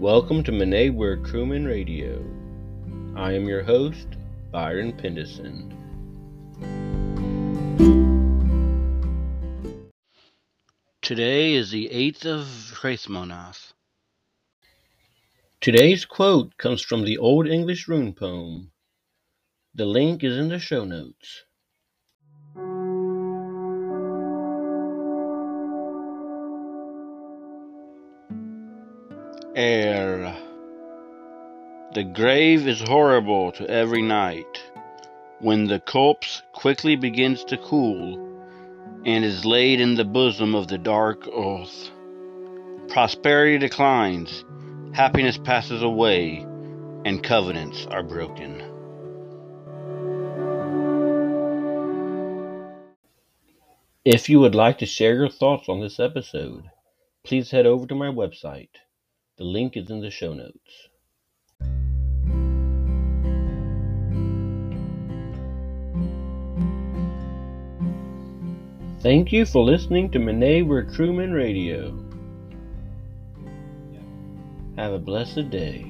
Welcome to Mine Wyrt Crewman Radio. I am your host, Byron Pendason. Today is the 8th of Hreðmonaþ. Today's quote comes from the Old English Rune Poem. The link is in the show notes. Air. The grave is horrible to every night, when the corpse quickly begins to cool and is laid in the bosom of the dark earth. Prosperity declines, happiness passes away, and covenants are broken. If you would like to share your thoughts on this episode, please head over to my website. The link is in the show notes. Thank you for listening to Mine Wyrt Crewman Radio. Have a blessed day.